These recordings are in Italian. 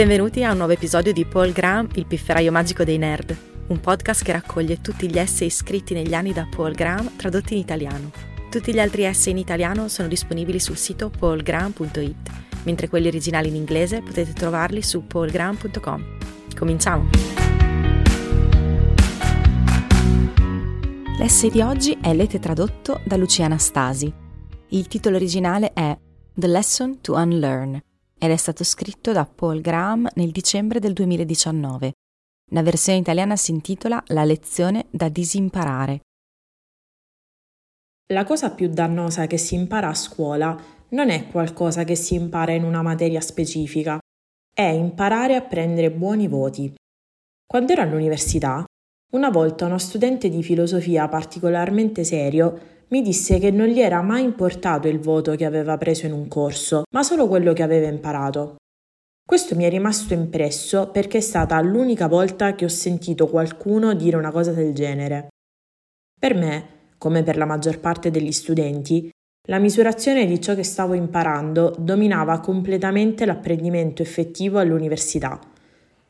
Benvenuti a un nuovo episodio di Paul Graham, il pifferaio magico dei nerd, un podcast che raccoglie tutti gli essay scritti negli anni da Paul Graham tradotti in italiano. Tutti gli altri essay in italiano sono disponibili sul sito paulgraham.it, mentre quelli originali in inglese potete trovarli su paulgraham.com. Cominciamo! L'essay di oggi è L'ete tradotto da Lucia Anastasi. Il titolo originale è The Lesson to Unlearn ed è stato scritto da Paul Graham nel dicembre del 2019. La versione italiana si intitola La lezione da disimparare. La cosa più dannosa che si impara a scuola non è qualcosa che si impara in una materia specifica, è imparare a prendere buoni voti. Quando ero all'università, una volta uno studente di filosofia particolarmente serio mi disse che non gli era mai importato il voto che aveva preso in un corso, ma solo quello che aveva imparato. Questo mi è rimasto impresso perché è stata l'unica volta che ho sentito qualcuno dire una cosa del genere. Per me, come per la maggior parte degli studenti, la misurazione di ciò che stavo imparando dominava completamente l'apprendimento effettivo all'università.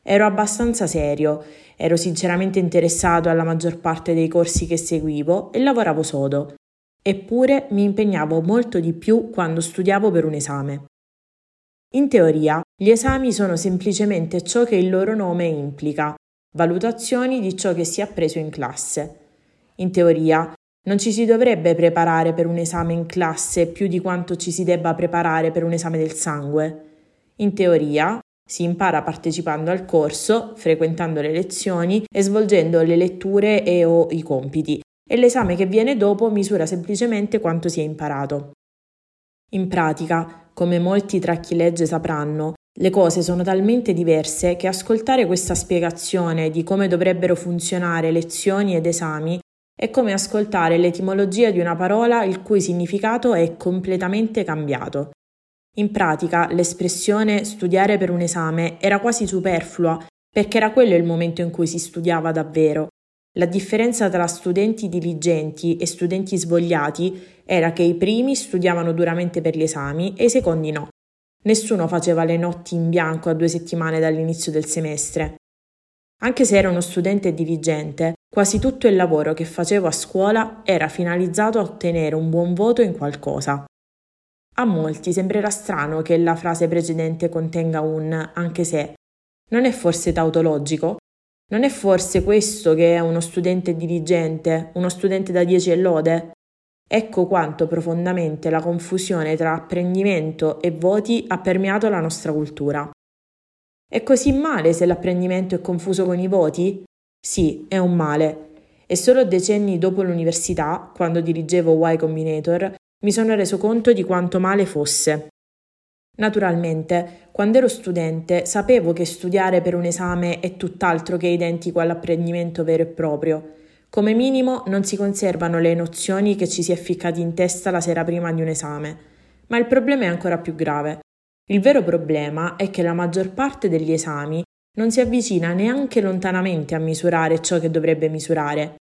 Ero abbastanza serio, ero sinceramente interessato alla maggior parte dei corsi che seguivo e lavoravo sodo. Eppure mi impegnavo molto di più quando studiavo per un esame. In teoria, gli esami sono semplicemente ciò che il loro nome implica, valutazioni di ciò che si è appreso in classe. In teoria, non ci si dovrebbe preparare per un esame in classe più di quanto ci si debba preparare per un esame del sangue. In teoria, si impara partecipando al corso, frequentando le lezioni e svolgendo le letture e/o i compiti. E l'esame che viene dopo misura semplicemente quanto si è imparato. In pratica, come molti tra chi legge sapranno, le cose sono talmente diverse che ascoltare questa spiegazione di come dovrebbero funzionare lezioni ed esami è come ascoltare l'etimologia di una parola il cui significato è completamente cambiato. In pratica, l'espressione studiare per un esame era quasi superflua perché era quello il momento in cui si studiava davvero. La differenza tra studenti diligenti e studenti svogliati era che i primi studiavano duramente per gli esami e i secondi no. Nessuno faceva le notti in bianco a 2 settimane dall'inizio del semestre. Anche se ero uno studente diligente, quasi tutto il lavoro che facevo a scuola era finalizzato a ottenere un buon voto in qualcosa. A molti sembrerà strano che la frase precedente contenga un «anche se». Non è forse tautologico? Non è forse questo che è uno studente diligente, uno studente da 10 e lode? Ecco quanto profondamente la confusione tra apprendimento e voti ha permeato la nostra cultura. È così male se l'apprendimento è confuso con i voti? Sì, è un male. E solo decenni dopo l'università, quando dirigevo Y Combinator, mi sono reso conto di quanto male fosse. Naturalmente, quando ero studente, sapevo che studiare per un esame è tutt'altro che identico all'apprendimento vero e proprio. Come minimo, non si conservano le nozioni che ci si è ficcati in testa la sera prima di un esame. Ma il problema è ancora più grave. Il vero problema è che la maggior parte degli esami non si avvicina neanche lontanamente a misurare ciò che dovrebbe misurare.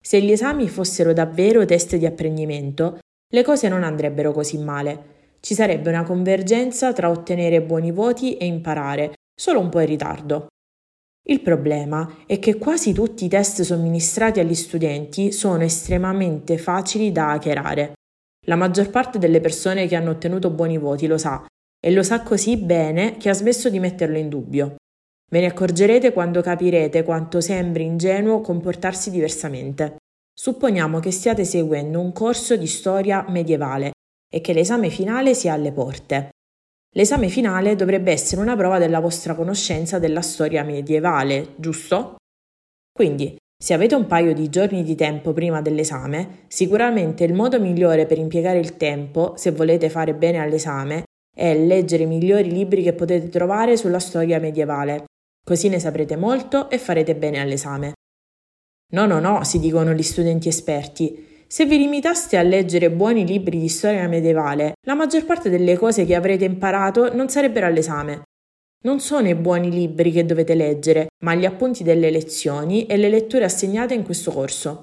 Se gli esami fossero davvero test di apprendimento, le cose non andrebbero così male. Ci sarebbe una convergenza tra ottenere buoni voti e imparare, solo un po' in ritardo. Il problema è che quasi tutti i test somministrati agli studenti sono estremamente facili da hackerare. La maggior parte delle persone che hanno ottenuto buoni voti lo sa, e lo sa così bene che ha smesso di metterlo in dubbio. Ve ne accorgerete quando capirete quanto sembri ingenuo comportarsi diversamente. Supponiamo che stiate seguendo un corso di storia medievale e che l'esame finale sia alle porte. L'esame finale dovrebbe essere una prova della vostra conoscenza della storia medievale, giusto? Quindi, se avete un paio di giorni di tempo prima dell'esame, sicuramente il modo migliore per impiegare il tempo, se volete fare bene all'esame, è leggere i migliori libri che potete trovare sulla storia medievale. Così ne saprete molto e farete bene all'esame. No, no, no, si dicono gli studenti esperti. Se vi limitaste a leggere buoni libri di storia medievale, la maggior parte delle cose che avrete imparato non sarebbero all'esame. Non sono i buoni libri che dovete leggere, ma gli appunti delle lezioni e le letture assegnate in questo corso.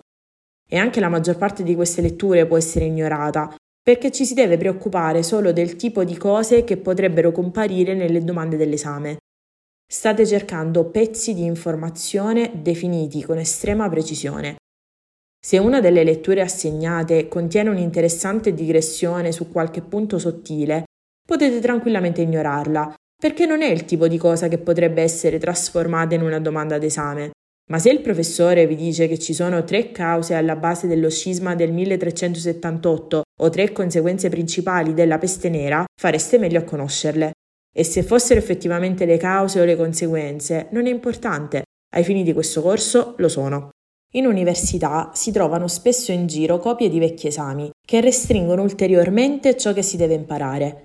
E anche la maggior parte di queste letture può essere ignorata, perché ci si deve preoccupare solo del tipo di cose che potrebbero comparire nelle domande dell'esame. State cercando pezzi di informazione definiti con estrema precisione. Se una delle letture assegnate contiene un'interessante digressione su qualche punto sottile, potete tranquillamente ignorarla, perché non è il tipo di cosa che potrebbe essere trasformata in una domanda d'esame. Ma se il professore vi dice che ci sono 3 cause alla base dello scisma del 1378 o 3 conseguenze principali della peste nera, fareste meglio a conoscerle. E se fossero effettivamente le cause o le conseguenze, non è importante, ai fini di questo corso lo sono. In università si trovano spesso in giro copie di vecchi esami, che restringono ulteriormente ciò che si deve imparare.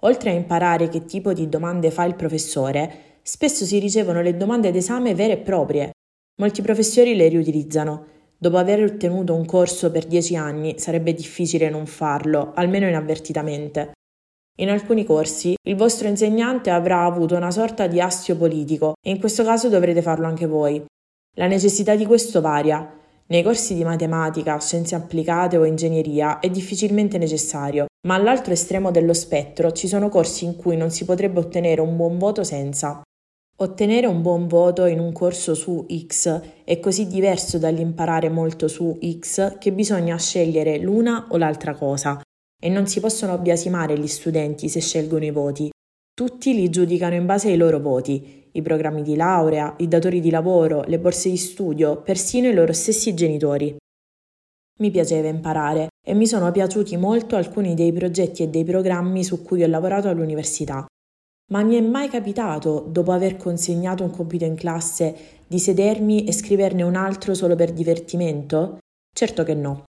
Oltre a imparare che tipo di domande fa il professore, spesso si ricevono le domande d'esame vere e proprie. Molti professori le riutilizzano. Dopo aver ottenuto un corso per 10 anni, sarebbe difficile non farlo, almeno inavvertitamente. In alcuni corsi il vostro insegnante avrà avuto una sorta di astio politico e in questo caso dovrete farlo anche voi. La necessità di questo varia. Nei corsi di matematica, scienze applicate o ingegneria è difficilmente necessario, ma all'altro estremo dello spettro ci sono corsi in cui non si potrebbe ottenere un buon voto senza. Ottenere un buon voto in un corso su X è così diverso dall'imparare molto su X che bisogna scegliere l'una o l'altra cosa. E non si possono biasimare gli studenti se scelgono i voti. Tutti li giudicano in base ai loro voti, i programmi di laurea, i datori di lavoro, le borse di studio, persino i loro stessi genitori. Mi piaceva imparare e mi sono piaciuti molto alcuni dei progetti e dei programmi su cui ho lavorato all'università. Ma mi è mai capitato, dopo aver consegnato un compito in classe, di sedermi e scriverne un altro solo per divertimento? Certo che no.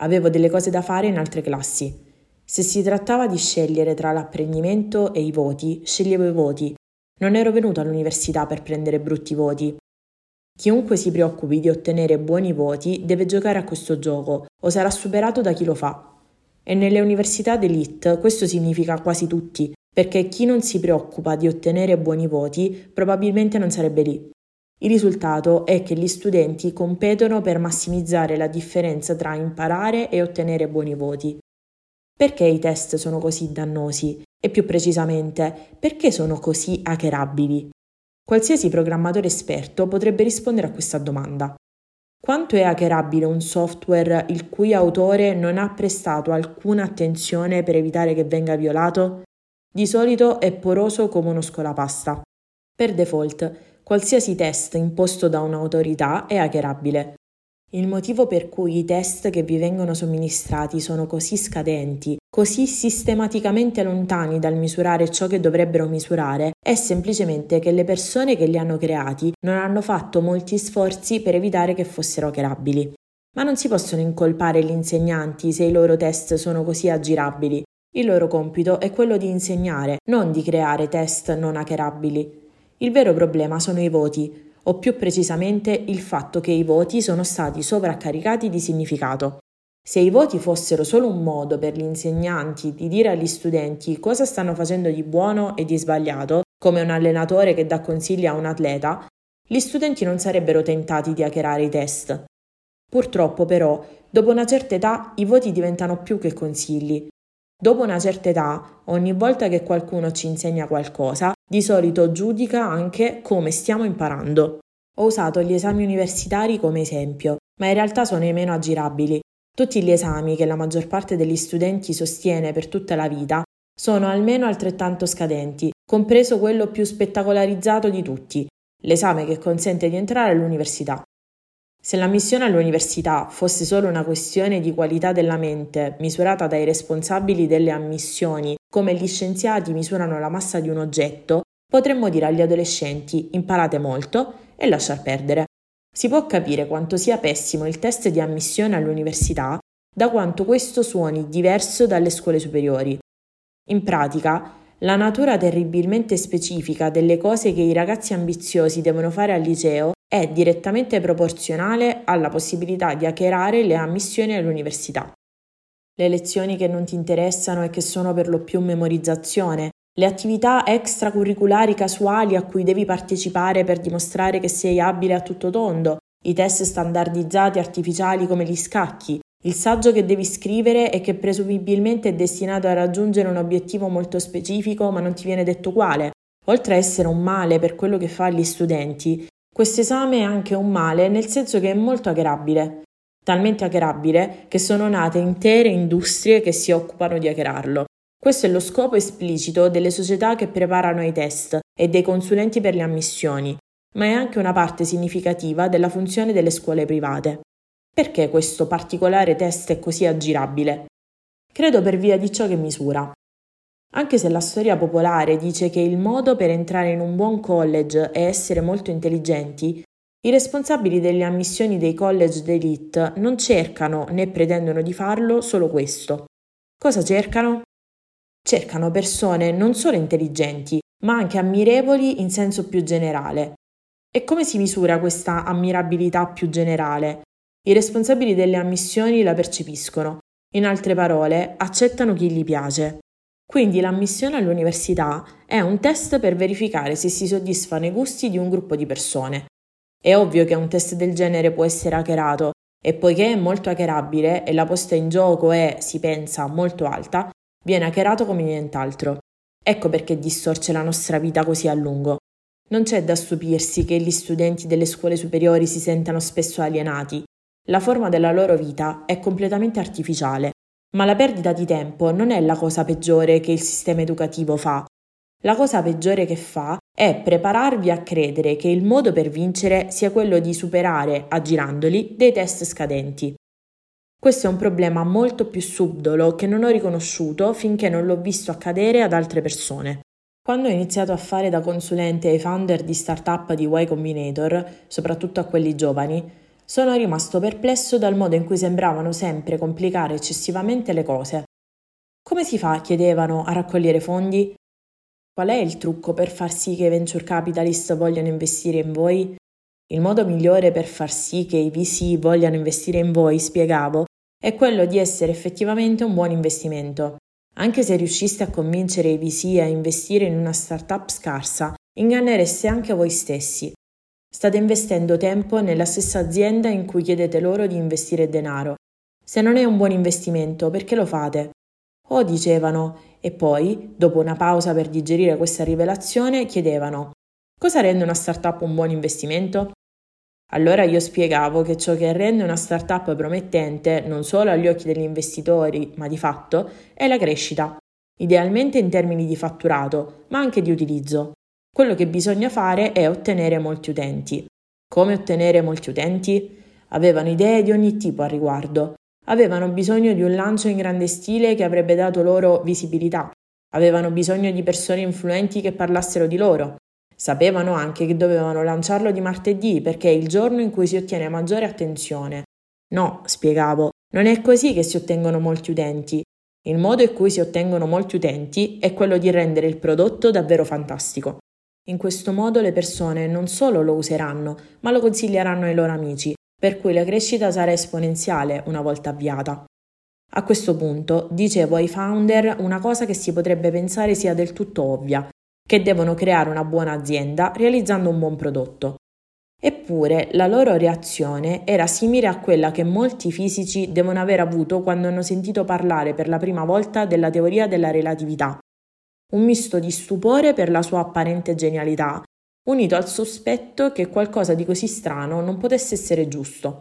Avevo delle cose da fare in altre classi. Se si trattava di scegliere tra l'apprendimento e i voti, sceglievo i voti. Non ero venuto all'università per prendere brutti voti. Chiunque si preoccupi di ottenere buoni voti deve giocare a questo gioco o sarà superato da chi lo fa. E nelle università d'élite questo significa quasi tutti, perché chi non si preoccupa di ottenere buoni voti probabilmente non sarebbe lì. Il risultato è che gli studenti competono per massimizzare la differenza tra imparare e ottenere buoni voti. Perché i test sono così dannosi? E più precisamente, perché sono così hackerabili? Qualsiasi programmatore esperto potrebbe rispondere a questa domanda. Quanto è hackerabile un software il cui autore non ha prestato alcuna attenzione per evitare che venga violato? Di solito è poroso come uno scolapasta. Per default, qualsiasi test imposto da un'autorità è hackerabile. Il motivo per cui i test che vi vengono somministrati sono così scadenti, così sistematicamente lontani dal misurare ciò che dovrebbero misurare, è semplicemente che le persone che li hanno creati non hanno fatto molti sforzi per evitare che fossero hackerabili. Ma non si possono incolpare gli insegnanti se i loro test sono così aggirabili. Il loro compito è quello di insegnare, non di creare test non hackerabili. Il vero problema sono i voti. O più precisamente il fatto che i voti sono stati sovraccaricati di significato. Se i voti fossero solo un modo per gli insegnanti di dire agli studenti cosa stanno facendo di buono e di sbagliato, come un allenatore che dà consigli a un atleta, gli studenti non sarebbero tentati di hackerare i test. Purtroppo però, dopo una certa età, i voti diventano più che consigli. Dopo una certa età, ogni volta che qualcuno ci insegna qualcosa, di solito giudica anche come stiamo imparando. Ho usato gli esami universitari come esempio, ma in realtà sono i meno aggirabili. Tutti gli esami che la maggior parte degli studenti sostiene per tutta la vita sono almeno altrettanto scadenti, compreso quello più spettacolarizzato di tutti, l'esame che consente di entrare all'università. Se l'ammissione all'università fosse solo una questione di qualità della mente, misurata dai responsabili delle ammissioni, come gli scienziati misurano la massa di un oggetto, potremmo dire agli adolescenti imparate molto e lasciar perdere. Si può capire quanto sia pessimo il test di ammissione all'università da quanto questo suoni diverso dalle scuole superiori. In pratica, la natura terribilmente specifica delle cose che i ragazzi ambiziosi devono fare al liceo è direttamente proporzionale alla possibilità di hackerare le ammissioni all'università. Le lezioni che non ti interessano e che sono per lo più memorizzazione, le attività extracurriculari casuali a cui devi partecipare per dimostrare che sei abile a tutto tondo, i test standardizzati artificiali come gli scacchi, il saggio che devi scrivere e che presumibilmente è destinato a raggiungere un obiettivo molto specifico ma non ti viene detto quale, Oltre a essere un male per quello che fa agli studenti, questo esame è anche un male nel senso che è molto hackerabile. Talmente hackerabile che sono nate intere industrie che si occupano di hackerarlo. Questo è lo scopo esplicito delle società che preparano i test e dei consulenti per le ammissioni, ma è anche una parte significativa della funzione delle scuole private. Perché questo particolare test è così aggirabile? Credo per via di ciò che misura. Anche se la storia popolare dice che il modo per entrare in un buon college è essere molto intelligenti, i responsabili delle ammissioni dei college d'élite non cercano né pretendono di farlo solo questo. Cosa cercano? Cercano persone non solo intelligenti, ma anche ammirevoli in senso più generale. E come si misura questa ammirabilità più generale? I responsabili delle ammissioni la percepiscono. In altre parole, accettano chi gli piace. Quindi l'ammissione all'università è un test per verificare se si soddisfano i gusti di un gruppo di persone. È ovvio che un test del genere può essere hackerato e poiché è molto hackerabile e la posta in gioco è, si pensa, molto alta, viene hackerato come nient'altro. Ecco perché distorce la nostra vita così a lungo. Non c'è da stupirsi che gli studenti delle scuole superiori si sentano spesso alienati. La forma della loro vita è completamente artificiale, ma la perdita di tempo non è la cosa peggiore che il sistema educativo fa. La cosa peggiore che fa è prepararvi a credere che il modo per vincere sia quello di superare, aggirandoli, dei test scadenti. Questo è un problema molto più subdolo che non ho riconosciuto finché non l'ho visto accadere ad altre persone. Quando ho iniziato a fare da consulente ai founder di startup di Y Combinator, soprattutto a quelli giovani, sono rimasto perplesso dal modo in cui sembravano sempre complicare eccessivamente le cose. Come si fa, chiedevano, a raccogliere fondi? Qual è il trucco per far sì che i venture capitalist vogliano investire in voi? Il modo migliore per far sì che i VC vogliano investire in voi, spiegavo, è quello di essere effettivamente un buon investimento. Anche se riusciste a convincere i VC a investire in una startup scarsa, ingannereste anche voi stessi. State investendo tempo nella stessa azienda in cui chiedete loro di investire denaro. Se non è un buon investimento, perché lo fate? O dicevano, e poi, dopo una pausa per digerire questa rivelazione, chiedevano: cosa rende una startup un buon investimento? Allora io spiegavo che ciò che rende una startup promettente, non solo agli occhi degli investitori, ma di fatto, è la crescita, idealmente in termini di fatturato, ma anche di utilizzo. Quello che bisogna fare è ottenere molti utenti. Come ottenere molti utenti? Avevano idee di ogni tipo a riguardo. Avevano bisogno di un lancio in grande stile che avrebbe dato loro visibilità. Avevano bisogno di persone influenti che parlassero di loro. Sapevano anche che dovevano lanciarlo di martedì perché è il giorno in cui si ottiene maggiore attenzione. No, spiegavo, non è così che si ottengono molti utenti. Il modo in cui si ottengono molti utenti è quello di rendere il prodotto davvero fantastico. In questo modo le persone non solo lo useranno, ma lo consiglieranno ai loro amici, per cui la crescita sarà esponenziale una volta avviata. A questo punto dicevo ai founder una cosa che si potrebbe pensare sia del tutto ovvia, che devono creare una buona azienda realizzando un buon prodotto. Eppure la loro reazione era simile a quella che molti fisici devono aver avuto quando hanno sentito parlare per la prima volta della teoria della relatività. Un misto di stupore per la sua apparente genialità, unito al sospetto che qualcosa di così strano non potesse essere giusto.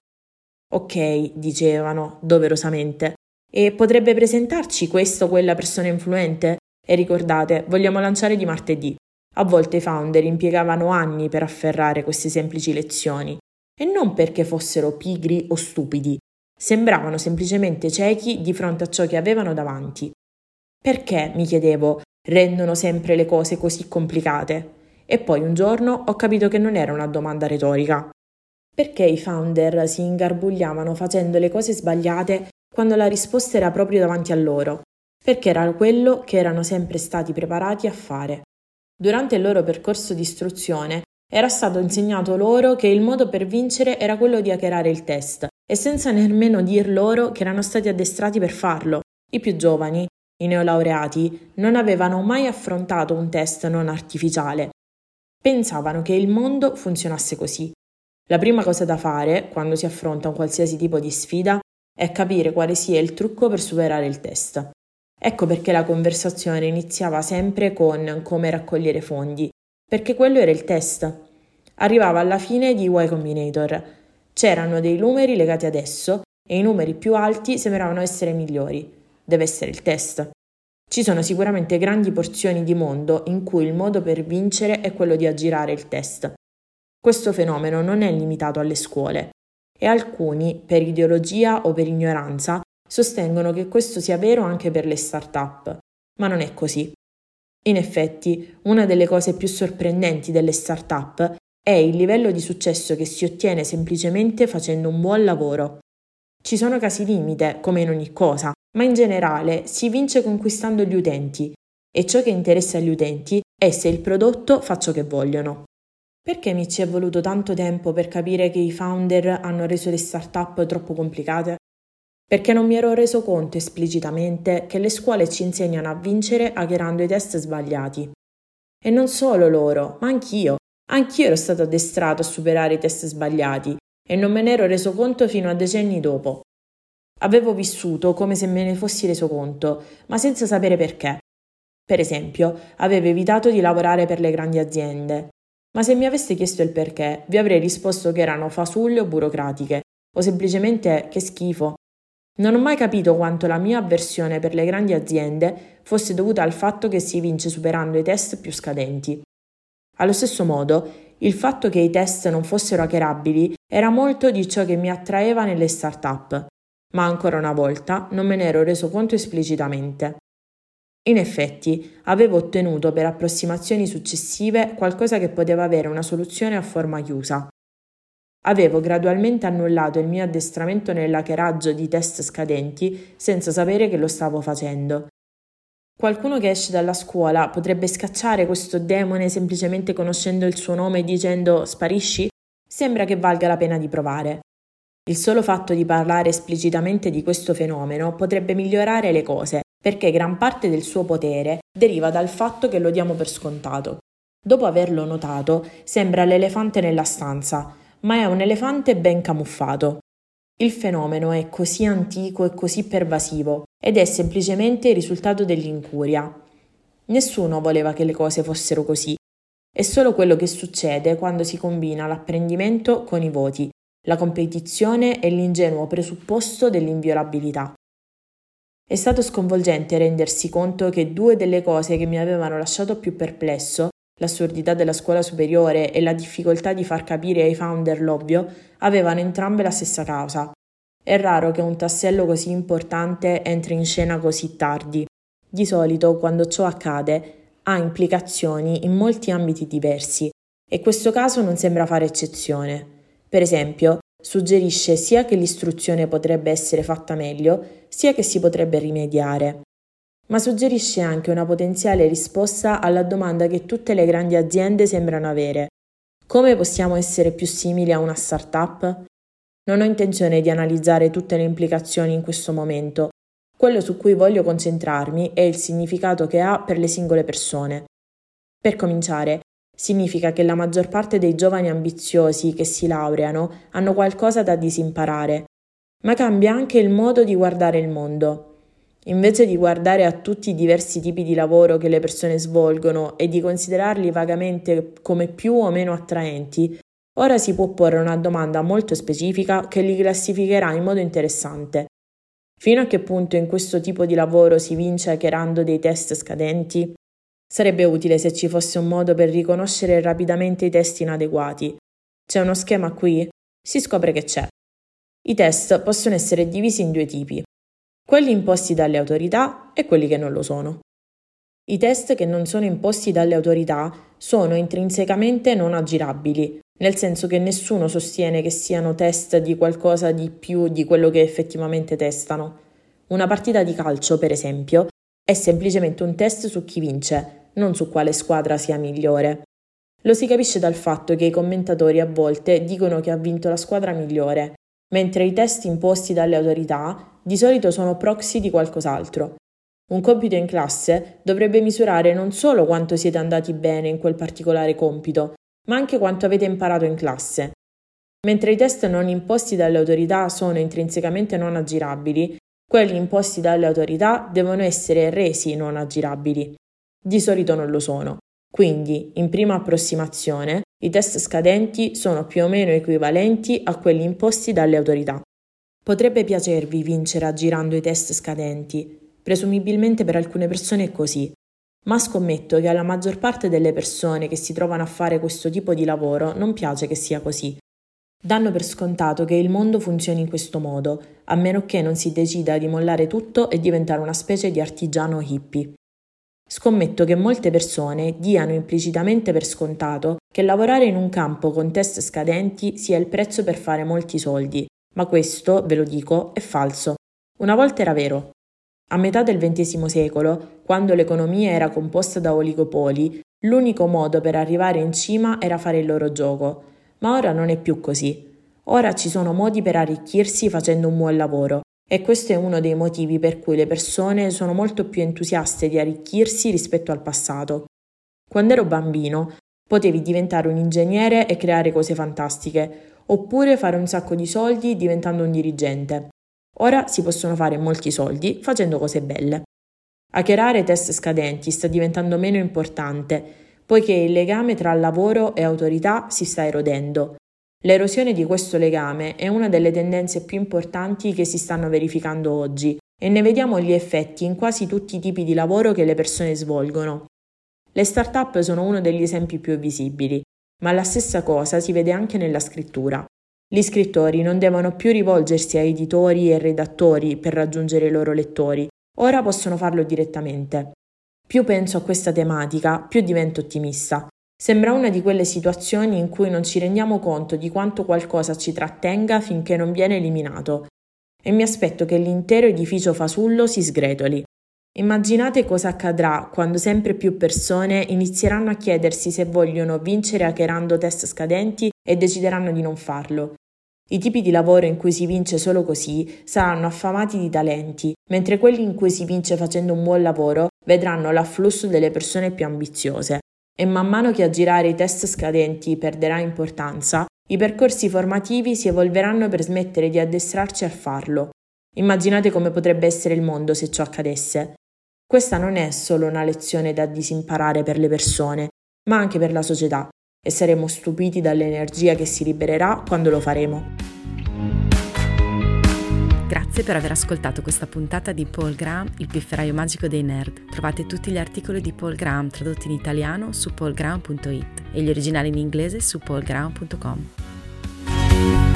Ok, dicevano, doverosamente, e potrebbe presentarci questo o quella persona influente? E ricordate, vogliamo lanciare di martedì. A volte i founder impiegavano anni per afferrare queste semplici lezioni. E non perché fossero pigri o stupidi. Sembravano semplicemente ciechi di fronte a ciò che avevano davanti. Perché, mi chiedevo, rendono sempre le cose così complicate? E poi un giorno ho capito che non era una domanda retorica. Perché i founder si ingarbugliavano facendo le cose sbagliate quando la risposta era proprio davanti a loro? Perché era quello che erano sempre stati preparati a fare. Durante il loro percorso di istruzione era stato insegnato loro che il modo per vincere era quello di hackerare il test e senza nemmeno dir loro che erano stati addestrati per farlo. I più giovani, i neolaureati, non avevano mai affrontato un test non artificiale. Pensavano che il mondo funzionasse così. La prima cosa da fare, quando si affronta un qualsiasi tipo di sfida, è capire quale sia il trucco per superare il test. Ecco perché la conversazione iniziava sempre con come raccogliere fondi perché quello era il test. Arrivava alla fine di Y Combinator. C'erano dei numeri legati ad esso e i numeri più alti sembravano essere migliori. Deve essere il test. Ci sono sicuramente grandi porzioni di mondo in cui il modo per vincere è quello di aggirare il test. Questo fenomeno non è limitato alle scuole e alcuni, per ideologia o per ignoranza, sostengono che questo sia vero anche per le start-up, ma non è così. In effetti, una delle cose più sorprendenti delle start-up è il livello di successo che si ottiene semplicemente facendo un buon lavoro. Ci sono casi limite, come in ogni cosa, ma in generale si vince conquistando gli utenti e ciò che interessa agli utenti è se il prodotto fa ciò che vogliono. Perché mi ci è voluto tanto tempo per capire che i founder hanno reso le start-up troppo complicate? Perché non mi ero reso conto esplicitamente che le scuole ci insegnano a vincere hackerando i test sbagliati. E non solo loro, ma anch'io. Anch'io ero stato addestrato a superare i test sbagliati e non me ne ero reso conto fino a decenni dopo. Avevo vissuto come se me ne fossi reso conto, ma senza sapere perché. Per esempio, avevo evitato di lavorare per le grandi aziende, ma se mi aveste chiesto il perché, vi avrei risposto che erano fasulle o burocratiche, o semplicemente che schifo. Non ho mai capito quanto la mia avversione per le grandi aziende fosse dovuta al fatto che si vince superando i test più scadenti. Allo stesso modo, il fatto che i test non fossero hackerabili era molto di ciò che mi attraeva nelle start-up. Ma ancora una volta non me ne ero reso conto esplicitamente. In effetti, avevo ottenuto per approssimazioni successive qualcosa che poteva avere una soluzione a forma chiusa. Avevo gradualmente annullato il mio addestramento nell'hackeraggio di test scadenti senza sapere che lo stavo facendo. Qualcuno che esce dalla scuola potrebbe scacciare questo demone semplicemente conoscendo il suo nome e dicendo «sparisci»? Sembra che valga la pena di provare. Il solo fatto di parlare esplicitamente di questo fenomeno potrebbe migliorare le cose, perché gran parte del suo potere deriva dal fatto che lo diamo per scontato. Dopo averlo notato, sembra l'elefante nella stanza, ma è un elefante ben camuffato. Il fenomeno è così antico e così pervasivo, ed è semplicemente il risultato dell'incuria. Nessuno voleva che le cose fossero così. È solo quello che succede quando si combina l'apprendimento con i voti, la competizione e l'ingenuo presupposto dell'inviolabilità. È stato sconvolgente rendersi conto che due delle cose che mi avevano lasciato più perplesso, l'assurdità della scuola superiore e la difficoltà di far capire ai founder l'ovvio, avevano entrambe la stessa causa. È raro che un tassello così importante entri in scena così tardi. Di solito, quando ciò accade, ha implicazioni in molti ambiti diversi, e questo caso non sembra fare eccezione. Per esempio, suggerisce sia che l'istruzione potrebbe essere fatta meglio, sia che si potrebbe rimediare. Ma suggerisce anche una potenziale risposta alla domanda che tutte le grandi aziende sembrano avere. Come possiamo essere più simili a una startup? Non ho intenzione di analizzare tutte le implicazioni in questo momento. Quello su cui voglio concentrarmi è il significato che ha per le singole persone. Per cominciare, significa che la maggior parte dei giovani ambiziosi che si laureano hanno qualcosa da disimparare, ma cambia anche il modo di guardare il mondo. Invece di guardare a tutti i diversi tipi di lavoro che le persone svolgono e di considerarli vagamente come più o meno attraenti, ora si può porre una domanda molto specifica che li classificherà in modo interessante. Fino a che punto in questo tipo di lavoro si vince hackerando dei test scadenti? Sarebbe utile se ci fosse un modo per riconoscere rapidamente i test inadeguati. C'è uno schema qui? Si scopre che c'è. I test possono essere divisi in due tipi: quelli imposti dalle autorità e quelli che non lo sono. I test che non sono imposti dalle autorità sono intrinsecamente non aggirabili, nel senso che nessuno sostiene che siano test di qualcosa di più di quello che effettivamente testano. Una partita di calcio, per esempio, è semplicemente un test su chi vince, non su quale squadra sia migliore. Lo si capisce dal fatto che i commentatori a volte dicono che ha vinto la squadra migliore, mentre i test imposti dalle autorità di solito sono proxy di qualcos'altro. Un compito in classe dovrebbe misurare non solo quanto siete andati bene in quel particolare compito, ma anche quanto avete imparato in classe. Mentre i test non imposti dalle autorità sono intrinsecamente non aggirabili, quelli imposti dalle autorità devono essere resi non aggirabili. Di solito non lo sono. Quindi, in prima approssimazione, i test scadenti sono più o meno equivalenti a quelli imposti dalle autorità. Potrebbe piacervi vincere aggirando i test scadenti, presumibilmente per alcune persone è così, ma scommetto che alla maggior parte delle persone che si trovano a fare questo tipo di lavoro non piace che sia così. Danno per scontato che il mondo funzioni in questo modo, a meno che non si decida di mollare tutto e diventare una specie di artigiano hippie. Scommetto che molte persone diano implicitamente per scontato che lavorare in un campo con test scadenti sia il prezzo per fare molti soldi, ma questo, ve lo dico, è falso. Una volta era vero. A metà del XX secolo, quando l'economia era composta da oligopoli, l'unico modo per arrivare in cima era fare il loro gioco, ma ora non è più così. Ora ci sono modi per arricchirsi facendo un buon lavoro. E questo è uno dei motivi per cui le persone sono molto più entusiaste di arricchirsi rispetto al passato. Quando ero bambino, potevi diventare un ingegnere e creare cose fantastiche, oppure fare un sacco di soldi diventando un dirigente. Ora si possono fare molti soldi facendo cose belle. Hackerare test scadenti sta diventando meno importante, poiché il legame tra lavoro e autorità si sta erodendo. L'erosione di questo legame è una delle tendenze più importanti che si stanno verificando oggi e ne vediamo gli effetti in quasi tutti i tipi di lavoro che le persone svolgono. Le start-up sono uno degli esempi più visibili, ma la stessa cosa si vede anche nella scrittura. Gli scrittori non devono più rivolgersi a editori e redattori per raggiungere i loro lettori, ora possono farlo direttamente. Più penso a questa tematica, più divento ottimista. Sembra una di quelle situazioni in cui non ci rendiamo conto di quanto qualcosa ci trattenga finché non viene eliminato. E mi aspetto che l'intero edificio fasullo si sgretoli. Immaginate cosa accadrà quando sempre più persone inizieranno a chiedersi se vogliono vincere hackerando test scadenti e decideranno di non farlo. I tipi di lavoro in cui si vince solo così saranno affamati di talenti, mentre quelli in cui si vince facendo un buon lavoro vedranno l'afflusso delle persone più ambiziose. E man mano che aggirare i test scadenti perderà importanza, i percorsi formativi si evolveranno per smettere di addestrarci a farlo. Immaginate come potrebbe essere il mondo se ciò accadesse. Questa non è solo una lezione da disimparare per le persone, ma anche per la società, e saremo stupiti dall'energia che si libererà quando lo faremo. Grazie per aver ascoltato questa puntata di Paul Graham, il pifferaio magico dei nerd. Trovate tutti gli articoli di Paul Graham tradotti in italiano su paulgraham.it e gli originali in inglese su paulgraham.com.